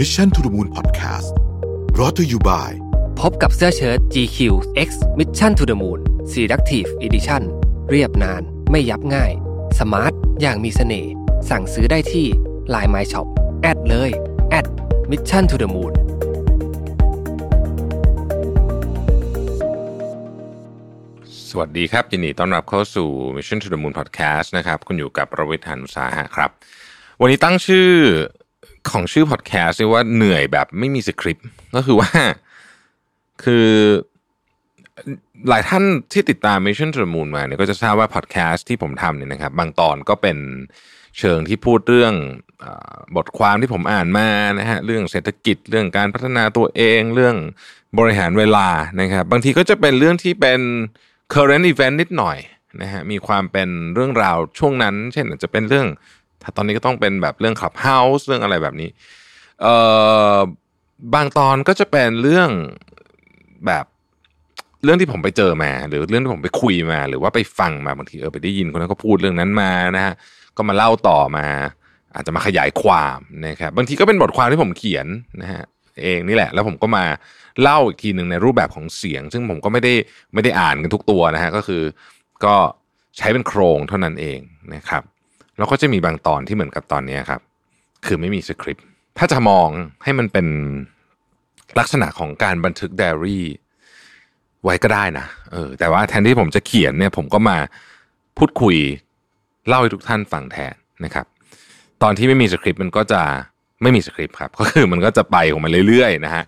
Mission to the Moon Podcast brought to you by พบกับเสื้อเชิ้ต GQ X Mission to the Moon Selective Edition เรียบนานไม่ยับง่ายสมาร์ทอย่างมีเสน่ห์สั่งซื้อได้ที่ LINE My Shop แอดเลย @Mission to the Moonสวัสดีครับยินดีต้อนรับเข้าสู่ Mission to the Moon Podcast นะครับคุณอยู่กับประวิทย์ หาญอุตสาหะครับวันนี้ตั้งชื่อของชื่อ podcast ว่าเหนื่อยแบบไม่มีสคริปต์ก็คือว่าคือหลายท่านที่ติดตาม Mission to the Moon มาเนี่ยก็จะทราบว่า podcast ที่ผมทำเนี่ยนะครับบางตอนก็เป็นเชิงที่พูดเรื่องบทความที่ผมอ่านมานะฮะเรื่องเศรษฐกิจเรื่องการพัฒนาตัวเองเรื่องบริหารเวลานะครับบางทีก็จะเป็นเรื่องที่เป็นcurrent event นิดหน่อยนะฮะมีความเป็นเรื่องราวช่วงนั้นเช่นอาจจะเป็นเรื่องถ้าตอนนี้ก็ต้องเป็นแบบเรื่อง Clubhouse เรื่องอะไรแบบนี้บางตอนก็จะเป็นเรื่องแบบเรื่องที่ผมไปเจอมาหรือเรื่องที่ผมไปคุยมาหรือว่าไปฟังมาบางทีไปได้ยินคนนั้นก็พูดเรื่องนั้นมานะฮะก็มาเล่าต่อมาอาจจะมาขยายความนะครับบางทีก็เป็นบทความที่ผมเขียนนะฮะเองนี่แหละแล้วผมก็มาเล่าอีกทีหนึ่งในรูปแบบของเสียงซึ่งผมก็ไม่ได้อ่านกันทุกตัวนะฮะก็คือก็ใช้เป็นโครงเท่านั้นเองนะครับแล้วก็จะมีบางตอนที่เหมือนกับตอนนี้ครับคือไม่มีสคริปต์ถ้าจะมองให้มันเป็นลักษณะของการบันทึกไดอารี่ไว้ก็ได้นะแต่ว่าแทนที่ผมจะเขียนเนี่ยผมก็มาพูดคุยเล่าให้ทุกท่านฟังแทนนะครับตอนที่ไม่มีสคริปต์มันก็จะไม่มีสคริปต์ครับก็คือมันก็จะไปของมันเรื่อยๆนะฮะ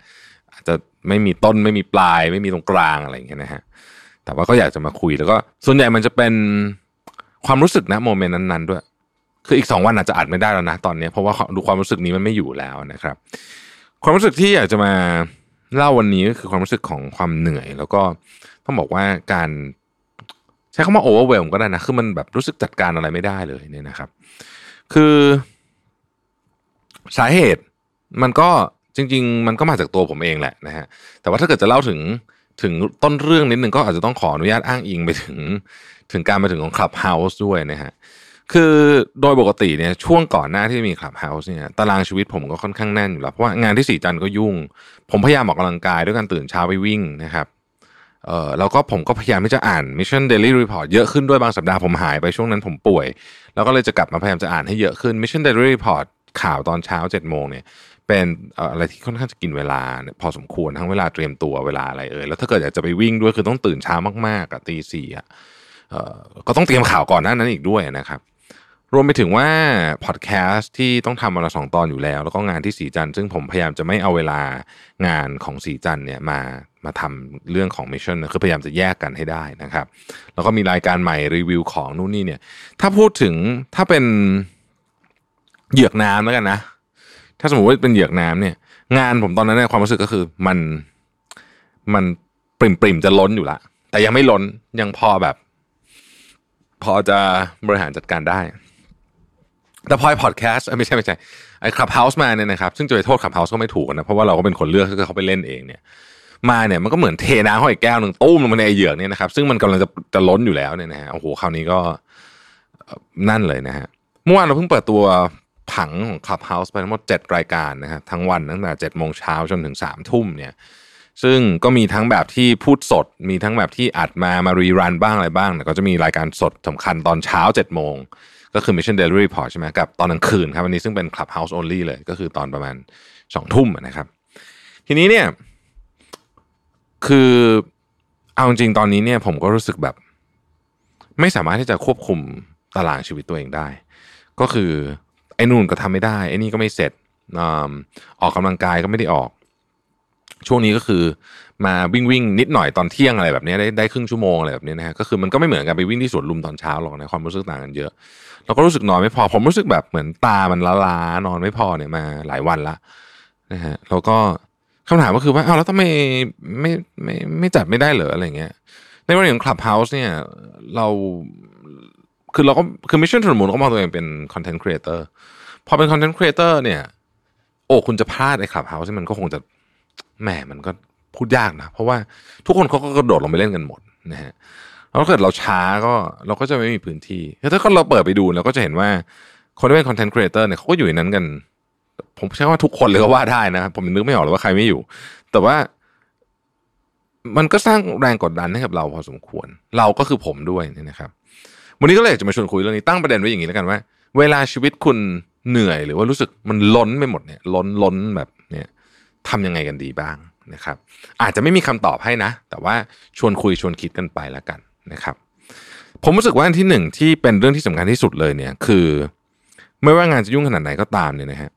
อาจจะไม่มีต้นไม่มีปลายไม่มีตรงกลางอะไรอย่างเงี้ยนะฮะแต่ว่าก็อยากจะมาคุยแล้วก็ส่วนใหญ่มันจะเป็นความรู้สึกนะโมเมนต์นั้นๆด้วยคืออีก2 วันอาจจะอัดไม่ได้แล้วนะตอนนี้เพราะว่าดูความรู้สึกนี้มันไม่อยู่แล้วนะครับความรู้สึกที่อยากจะมาเล่าวันนี้ก็คือความรู้สึกของความเหนื่อยแล้วก็ต้องบอกว่าการใช้คำว่า overwhelm ก็ได้นะคือมันแบบรู้สึกจัดการอะไรไม่ได้เลยเนี่ยนะครับคือสาเหตุมันก็จริงๆมันก็มาจากตัวผมเองแหละนะฮะแต่ว่าถ้าเกิดจะเล่าถึงต้นเรื่องนิดนึงก็อาจจะต้องขออนุญาตอ้างอิงไปถึงการมาถึงของ Clubhouse ด้วยนะฮะคือโดยปกติเนี่ยช่วงก่อนหน้าที่มี Clubhouse เนี่ยตารางชีวิตผมก็ค่อนข้างแน่นอยู่แล้วเพราะว่างานที่ศรีจันทร์ก็ยุ่งผมพยายามออกกำลังกายด้วยการตื่นเช้าไปวิ่งนะครับแล้วก็ผมก็พยายามที่จะอ่าน Mission Daily Report เยอะขึ้นด้วยบางสัปดาห์ผมหายไปช่วงนั้นผมป่วยแล้วก็เลยจะกลับมาพยายามจะอ่านให้เยอะขึ้น Mission Daily Reportข่าวตอนเช้า 7 โมงเนี่ยเป็นอะไรที่ค่อนข้างจะกินเวลาพอสมควรทั้งเวลาเตรียมตัวเวลาอะไรแล้วถ้าเกิดอยากจะไปวิ่งด้วยคือต้องตื่นเช้ามากๆอ่ะ 4:00 นก็ต้องเตรียมข่าวก่อนหน้านั้นอีกด้วยนะครับรวมไปถึงว่าพอดแคสต์ที่ต้องทำวันละ2 ตอนอยู่แล้วแล้วก็งานที่ศรีจันทร์ซึ่งผมพยายามจะไม่เอาเวลางานของศรีจันทร์เนี่ยมาทำเรื่องของมิชชั่นคือพยายามจะแยกกันให้ได้นะครับแล้วก็มีรายการใหม่รีวิวของนู่นนี่เนี่ยถ้าพูดถึงถ้าเป็นเหยือกน้ำแล้วกันนะถ้าสมมติว่าเป็นเหยือกน้ำเนี่ยงานผมตอนนั้นเนี่ยความรู้สึกก็คือมันปริ่มจะล้นอยู่ละแต่ยังไม่ล้นยังพอแบบพอจะบริหารจัดการได้แต่พอพอดแคสต์ไม่ใช่ไอ้ Clubhouse มาเนี่ยนะครับซึ่งจะไปโทษ Clubhouse ก็ไม่ถูกนะเพราะว่าเราก็เป็นคนเลือกที่เขาไปเล่นเองเนี่ยมาเนี่ยมันก็เหมือนเทน้ำเข้าอีกแก้วนึงตู้มลงมาในไอ้เหยือกเนี่ยนะครับซึ่งมันกำลังจะล้นอยู่แล้วเนี่ยนะฮะโอ้โหคราวนี้ก็นั่นเลยนะฮะเมื่อวานเราเพิ่งเปิดตัวผังของ Clubhouse ไปทั้งหมด7รายการนะฮะทั้งวันตั้งแต่ 7 โมงเช้าจนถึง 3 ทุ่มเนี่ยซึ่งก็มีทั้งแบบที่พูดสดมีทั้งแบบที่อัดมารีรันบ้างอะไรบ้างนะก็จะมีรายการสดสำคัญตอนเช้า 7 โมงก็คือ Mission Daily Report ใช่ไหมกับตอนกลางคืนครับวันนี้ซึ่งเป็น Clubhouse Only เลยก็คือตอนประมาณ 2 ทุ่มนะครับทีนี้เนี่ยคือเอาจริงตอนนี้เนี่ยผมก็รู้สึกแบบไม่สามารถที่จะควบคุมตารางชีวิตตัวเองได้ก็คือไอ้นู่นก็ทำไม่ได้ไอ้นี่ก็ไม่เสร็จออกกำลังกายก็ไม่ได้ออกช่วงนี้ก็คือมาวิ่งนิดหน่อยตอนเที่ยงอะไรแบบนี้ได้ครึ่งชั่วโมงอะไรแบบนี้นะฮะก็คือมันก็ไม่เหมือนกันไปวิ่งที่สวนลุมตอนเช้าหรอกนะความรู้สึกต่างกันเยอะแล้วก็รู้สึกนอนไม่พอผมรู้สึกแบบเหมือนตามันล้าๆนอนไม่พอเนี่ยมาหลายวันละนะฮะแล้วก็คำถามก็คือว่าอ้าวแล้วทำไมไม่จัดไม่ได้เหรออะไรเงี้ยในกรณีของ Clubhouse เนี่ยเราก็คือ Mission to the Moon ก็มองตัวเองเป็น Content Creator พอเป็น Content Creator เนี่ยคุณจะพลาดไอ้ Clubhouse มันก็คงจะแหมมันก็พูดยากนะเพราะว่าทุกคนเขาก็กระโดดลงไปเล่นกันหมดนะฮะแล้วถ้าเกิดเราช้าก็เราก็จะไม่มีพื้นที่ถ้าเราเปิดไปดูเราก็จะเห็นว่าคนที่เป็น Content Creator เนี่ยเขาก็อยู่ในนั้นกัน ผมใช้ว่าทุกคนเลยก็ว่าได้นะครับผมนึกไม่ออกเลยว่าใครไม่อยู่แต่ว่ามันก็สร้างแรงกดดันให้กับเราพอสมควรเราก็คือผมด้วยนะครับวันนี้ก็เลยจะมาชวนคุยเรื่องนี้ตั้งประเด็นไว้อย่างนี้แล้วกันว่าเวลาชีวิตคุณเหนื่อยหรือว่ารู้สึกมันล้นไปหมดเนี่ยล้นแบบเนี่ยทำยังไงกันดีบ้างนะครับอาจจะไม่มีคำตอบให้นะแต่ว่าชวนคุยชวนคิดกันไปแล้วกันนะครับผมรู้สึกว่าอันที่หนึ่งที่เป็นเรื่องที่สำคัญที่สุดเลยเนี่ยคือไม่ว่างานจะยุ่งขนาดไหนก็ตามเนี่ยนะฮะ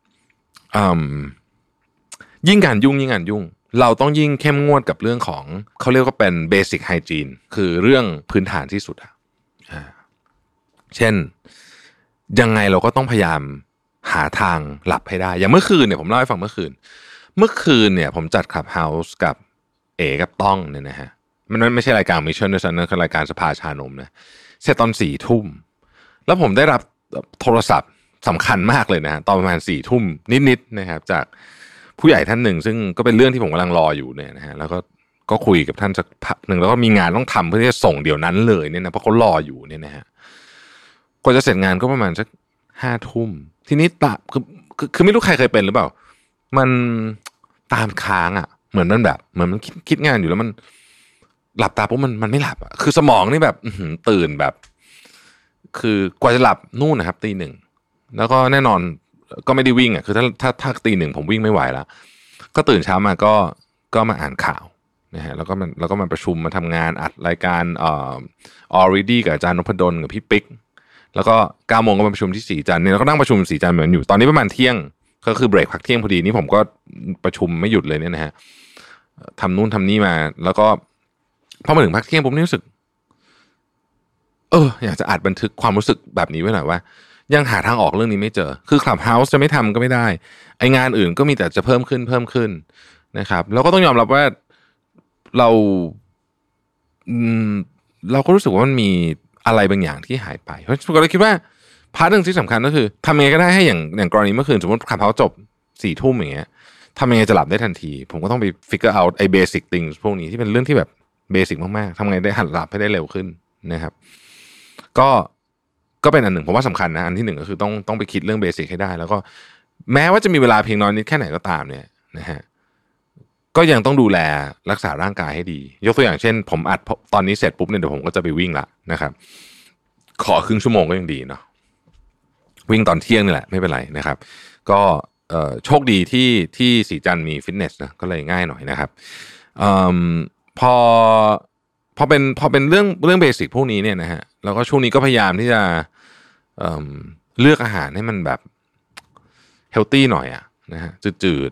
ยิ่งงานยุ่งเราต้องยิ่งเข้มงวดกับเรื่องของเขาเรียกว่าเป็นเบสิกไฮจีนคือเรื่องพื้นฐานที่สุดอ่ะเช่นยังไงเราก็ต้องพยายามหาทางหลับให้ได้อย่างเมื่อคืนเนี่ยผมเล่าให้ฟังเมื่อคืนเนี่ยผมจัดคลับเฮาส์กับเอ๋กับต้องเนี่ยนะฮะมันไม่ใช่รายการมิชชั่นด้วยซ้ำนั่นคือรายการสภาชานมนะเสร็จตอนสี่ทุ่มแล้วผมได้รับโทรศัพท์สำคัญมากเลยนะฮะตอนประมาณสี่ทุ่มนิดๆนะครับจากผู้ใหญ่ท่านหนึ่งซึ่งก็เป็นเรื่องที่ผมกำลังรออยู่เนี่ยนะฮะแล้วก็คุยกับท่านสักพักหนึ่งแล้วก็มีงานต้องทำเพื่อที่จะส่งเดี๋ยวนั้นเลยเนี่ยนะเพราะเขารออยู่เนี่ยนะฮะกว่าจะเสร็จงานก็ประมาณสักห้าทุ่มทีนี้ตาคือไม่รู้ใครเคยเป็นหรือเปล่ามันตามค้างอ่ะเหมือนมันคิดงานอยู่แล้วมันหลับตาปุ๊บมันไม่หลับอ่ะคือสมองนี่แบบตื่นแบบคือกว่าจะหลับนู่นนะครับตีหนึ่งแล้วก็แน่นอนก็ไม่ได้วิ่งอ่ะคือถ้าตีหนึ่งผมวิ่งไม่ไหวแล้วก็ตื่นเช้ามาก็มาอ่านข่าวนะฮะแล้วก็มาประชุมมาทำงานอัดรายการalready กับอาจารย์นพดลกับพี่ปิ๊กแล้วก็เก้าโมงก็มาประชุมที่สีจันทร์เนี่ยแล้วก็นั่งประชุมสีจันทร์เหมือนอยู่ตอนนี้ประมาณเที่ยงก็คือเบรกพักเที่ยงพอดีนี่ผมก็ประชุมไม่หยุดเลยเนี่ยนะฮะทำนู่นทำนี่มาแล้วก็พอมาถึงพักเที่ยงผมรู้สึกอยากจะอัดบันทึกความรู้สึกแบบนี้ไว้หน่อยว่ายังหาทางออกเรื่องนี้ไม่เจอคือ Clubhouse จะไม่ทำก็ไม่ได้ไองานอื่นก็มีแต่จะเพิ่มขึ้นนะครับแล้วก็ต้องยอมรับว่าเราก็รู้สึกว่ามันมีอะไรบางอย่างที่หายไปเพราะผมก็เลยคิดว่าพาร์ทหนึ่งที่สำคัญก็คือทำยังไงก็ได้ให้อย่างกรณีเมื่อคืนสมมติClubhouseจบสี่ทุ่มอย่างเงี้ยทำยังไงจะหลับได้ทันทีผมก็ต้องไป figure out ไอ้ basic things พวกนี้ที่เป็นเรื่องที่แบบเบสิกมากๆทำไงได้หัดหลับให้ได้เร็วขึ้นนะครับก็เป็นอันหนึ่งผมว่าสำคัญนะอันที่หนึ่งก็คือต้องไปคิดเรื่องเบสิกให้ได้แล้วก็แม้ว่าจะมีเวลาเพียงน้อยนิดแค่ไหนก็ตามเนี่ยนะฮะก็ยังต้องดูแลรักษาร่างกายให้ดียกตัวอย่างเช่นผมอัดตอนนี้เสร็จปุ๊บเนี่ยเดี๋ยวผมก็จะไปวิ่งละนะครับขอครึ่งชั่วโมงก็ยังดีเนาะวิ่งตอนเที่ยงนี่แหละไม่เป็นไรนะครับก็โชคดีที่ศรีจันทร์มีฟิตเนสนะก็เลยง่ายหน่อยนะครับพอเป็นเรื่องเบสิกพวกนี้เนี่ยนะฮะแล้วก็ช่วงนี้ก็พยายามที่จะเลือกอาหารให้มันแบบเฮลตี้หน่อยอ่ะนะฮะจืด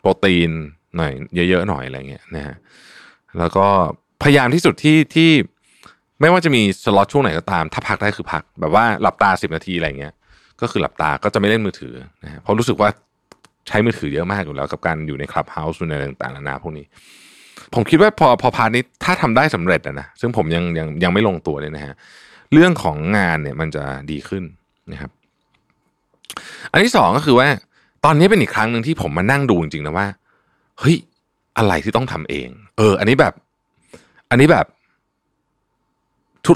โปรตีนหน่อยเยอะๆหน่อยอะไรเงี้ยนะฮะแล้วก็พยายามที่สุดที่ไม่ว่าจะมีสล็อตช่วงไหนก็ตามถ้าพักได้คือพักแบบว่าหลับตา10นาทีอะไรเงี้ยก็คือหลับตาก็จะไม่เล่นมือถือนะฮะเพราะรู้สึกว่าใช้มือถือเยอะมากอยู่แล้วกับการอยู่ใน Clubhouse ในต่างๆนานาพวกนี้ผมคิดว่าพอพาร์ทนี้ถ้าทำได้สำเร็จนะซึ่งผมยังไม่ลงตัวเลยนะฮะเรื่องของงานเนี่ยมันจะดีขึ้นนะครับอันที่สองก็คือว่าตอนนี้เป็นอีกครั้งหนึ่งที่ผมมานั่งดูจริงๆนะว่าเฮ้ยอะไรที่ต้องทำเองอันนี้แบบ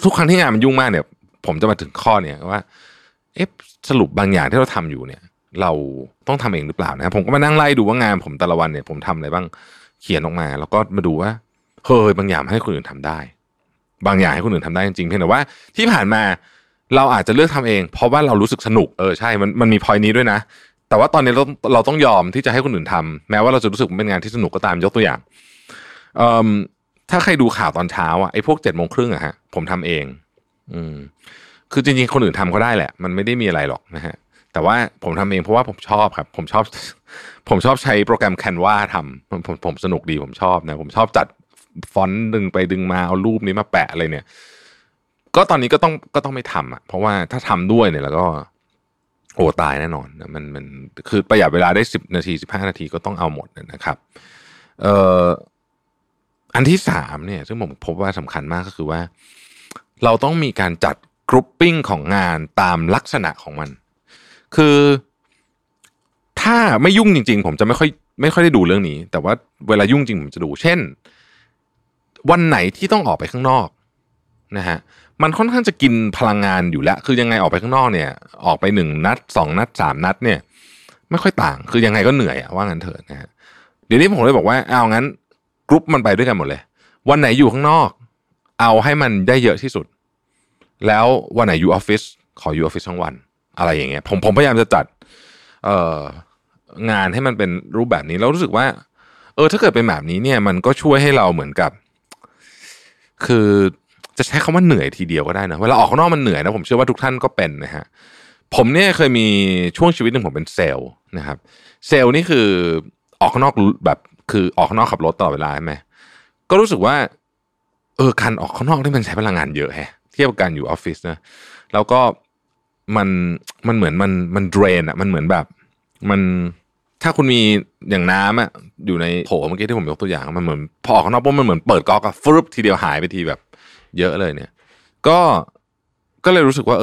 ทุกครั้งที่งานมันยุ่งมากเนี่ยผมจะมาถึงข้อเนี่ยว่าสรุปบางอย่างที่เราทำอยู่เนี่ยเราต้องทำเองหรือเปล่านะครับผมก็มานั่งไล่ดูว่างานผมแต่ละวันเนี่ยผมทำอะไรบ้างเขียนออกมาแล้วก็มาดูว่าเฮ้ยบางอย่างให้คนอื่นทำได้บางอย่างให้คนอื่นทำได้จริงๆเพียงแต่ว่าที่ผ่านมาเราอาจจะเลือกทำเองเพราะว่าเรารู้สึกสนุกใช่มันมี point นี้ด้วยนะแต่ว่าตอนนี้เราต้องยอมที่จะให้คนอื่นทำแม้ว่าเราจะรู้สึกเป็นงานที่สนุกก็ตามยกตัวอย่างถ้าใครดูข่าวตอนเช้าอ่ะไอ้พวก 7:30 อะฮะผมทำเองคือจริงๆคนอื่นทำก็ได้แหละมันไม่ได้มีอะไรหรอกนะฮะแต่ว่าผมทำเองเพราะว่าผมชอบครับผมชอบใช้โปรแกรม Canva ทำผมสนุกดีผมชอบนะผมชอบจัดฟอนต์ดึงไปดึงมาเอารูปนี้มาแปะอะไรเนี่ยก็ตอนนี้ก็ต้องไม่ทำอ่ะเพราะว่าถ้าทำด้วยเนี่ยแล้วก็โอ้ตายแน่นอนมันคือประหยัดเวลาได้10นาที15นาทีก็ต้องเอาหมดนะครับอันที่3เนี่ยซึ่งผมพบว่าสำคัญมากก็คือว่าเราต้องมีการจัดกรุ๊ปปิ้งของงานตามลักษณะของมันคือถ้าไม่ยุ่งจริงๆผมจะไม่ค่อยได้ดูเรื่องนี้แต่ว่าเวลายุ่งจริงผมจะดูเช่นวันไหนที่ต้องออกไปข้างนอกนะฮะมันค่อนข้างจะกินพลังงานอยู่แล้วคือยังไงออกไปข้างนอกเนี่ยออกไป1นัด2นัด3นัดเนี่ย ไม่ค่อยต่างคือยังไงก็เหนื่อยอะว่างั้นเถอะนะฮะเดี๋ยวนี้ผมเลยบอกว่าเอางั้นกรุ๊ปมันไปด้วยกันหมดเลยวันไหนอยู่ข้างนอกเอาให้มันได้เยอะที่สุดแล้ววันไหนอยู่ออฟฟิศขออยู่ออฟฟิศทั้งวันอะไรอย่างเงี้ยผมพยายามจะจัดงานให้มันเป็นรูปแบบนี้แล้วรู้สึกว่าถ้าเกิดเป็นแบบนี้เนี่ยมันก็ช่วยให้เราเหมือนกับคือจะใช้คำว่าเหนื่อยทีเดียวก็ได้นะเวลาออกข้างนอกมันเหนื่อยนะผมเชื่อว่าทุกท่านก็เป็นนะฮะผมเนี่ยเคยมีช่วงชีวิตนึงผมเป็นเซลล์นะครับเซลล์นี่คือออกข้างนอกแบบคือออกข้างนอกขับรถตลอดเวลาใช่ไหมก็รู้สึกว่าการออกข้างนอกนี่มันใช้พลังงานเยอะแฮะเทียบกับการอยู่ออฟฟิศนะแล้วก็มันเหมือนมันเดรนอ่ะมันเหมือนแบบมันถ้าคุณมีอย่างน้ำอ่ะอยู่ในโถเมื่อกี้ที่ผมยกตัวอย่างมันเหมือนพอออกข้างนอกปุ๊บมันเหมือนเปิดก๊อกอะฟึบทีเดียวหายไปทีแบบเยอะเลยเนี่ยก็เลยรู้สึกว่า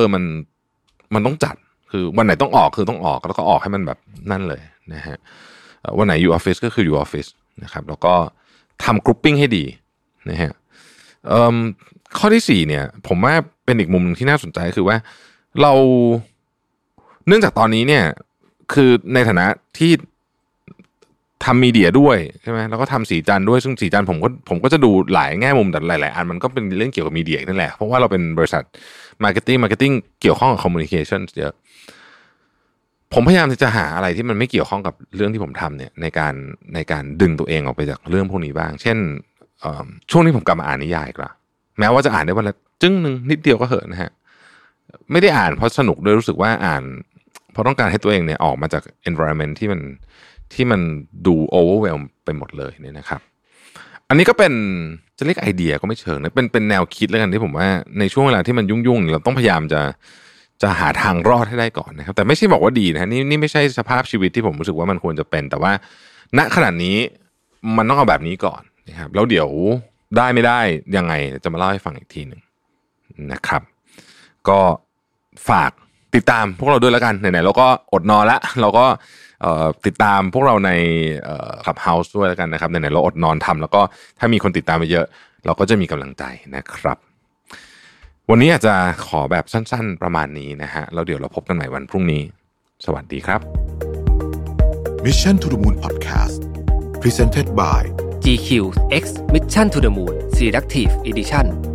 มันต้องจัดคือวันไหนต้องออกคือต้องออกแล้วก็ออกให้มันแบบนั่นเลยนะฮะวันไหนอยู่ออฟฟิศก็คืออยู่ออฟฟิศนะครับแล้วก็ทำกรุ๊ปปิ้งให้ดีนะฮะข้อที่4เนี่ยผมว่าเป็นอีกมุมนึงที่น่าสนใจคือว่าเราเนื่องจากตอนนี้เนี่ยคือในฐานะที่ทำมีเดียด้วยใช่ไหมแล้วก็ทำสีจันด้วยซึ่งสีจันผมก็จะดูหลายแง่มุมแต่หลายๆอันมันก็เป็นเรื่องเกี่ยวกับมีเดียนั่นแหละเพราะว่าเราเป็นบริษัทมาร์เก็ตติ้งเกี่ยวข้องกับคอมมิวนิเคชันเยอะผมพยายามจะหาอะไรที่มันไม่เกี่ยวข้องกับเรื่องที่ผมทำเนี่ยในการดึงตัวเองออกไปจากเรื่องพวกนี้บ้างเช่นช่วงนี้ผมกลับมาอ่านนิยายละแม้ว่าจะอ่านได้วันละจึ้งนึงนิดเดียวก็เหอะนะฮะไม่ได้อ่านเพราะสนุกโดยรู้สึกว่าอ่านเพราะต้องการให้ตัวเองเนี่ยออกมาจาก environment ที่มันดู overwhelm ไปหมดเลยเนี่ยนะครับอันนี้ก็เป็นจะเรียกไอเดียก็ไม่เชิงนะเป็นแนวคิดแล้วกันที่ผมว่าในช่วงเวลาที่มันยุ่งๆเราต้องพยายามจะหาทางรอดให้ได้ก่อนนะครับแต่ไม่ใช่บอกว่าดีนะนี่ไม่ใช่สภาพชีวิตที่ผมรู้สึกว่ามันควรจะเป็นแต่ว่าณขณะนี้มันต้องเอาแบบนี้ก่อนนะครับแล้วเดี๋ยวได้ไม่ได้ยังไงจะมาเล่าให้ฟังอีกทีนึงนะครับก็ฝากติดตามพวกเราด้วยแล้วกันไหนๆเราก็อดนอนละเราก็ติดตามพวกเราในClubhouse ด้วยแล้วกันนะครับไหนๆเราอดนอนทำแล้วก็ถ้ามีคนติดตามเยอะเราก็จะมีกำลังใจนะครับวันนี้อาจจะขอแบบสั้นๆประมาณนี้นะฮะแล้วเดี๋ยวเราพบกันใหม่วันพรุ่งนี้สวัสดีครับ Mission to the Moon Podcast Presented by GQ X Mission to the Moon Selective Edition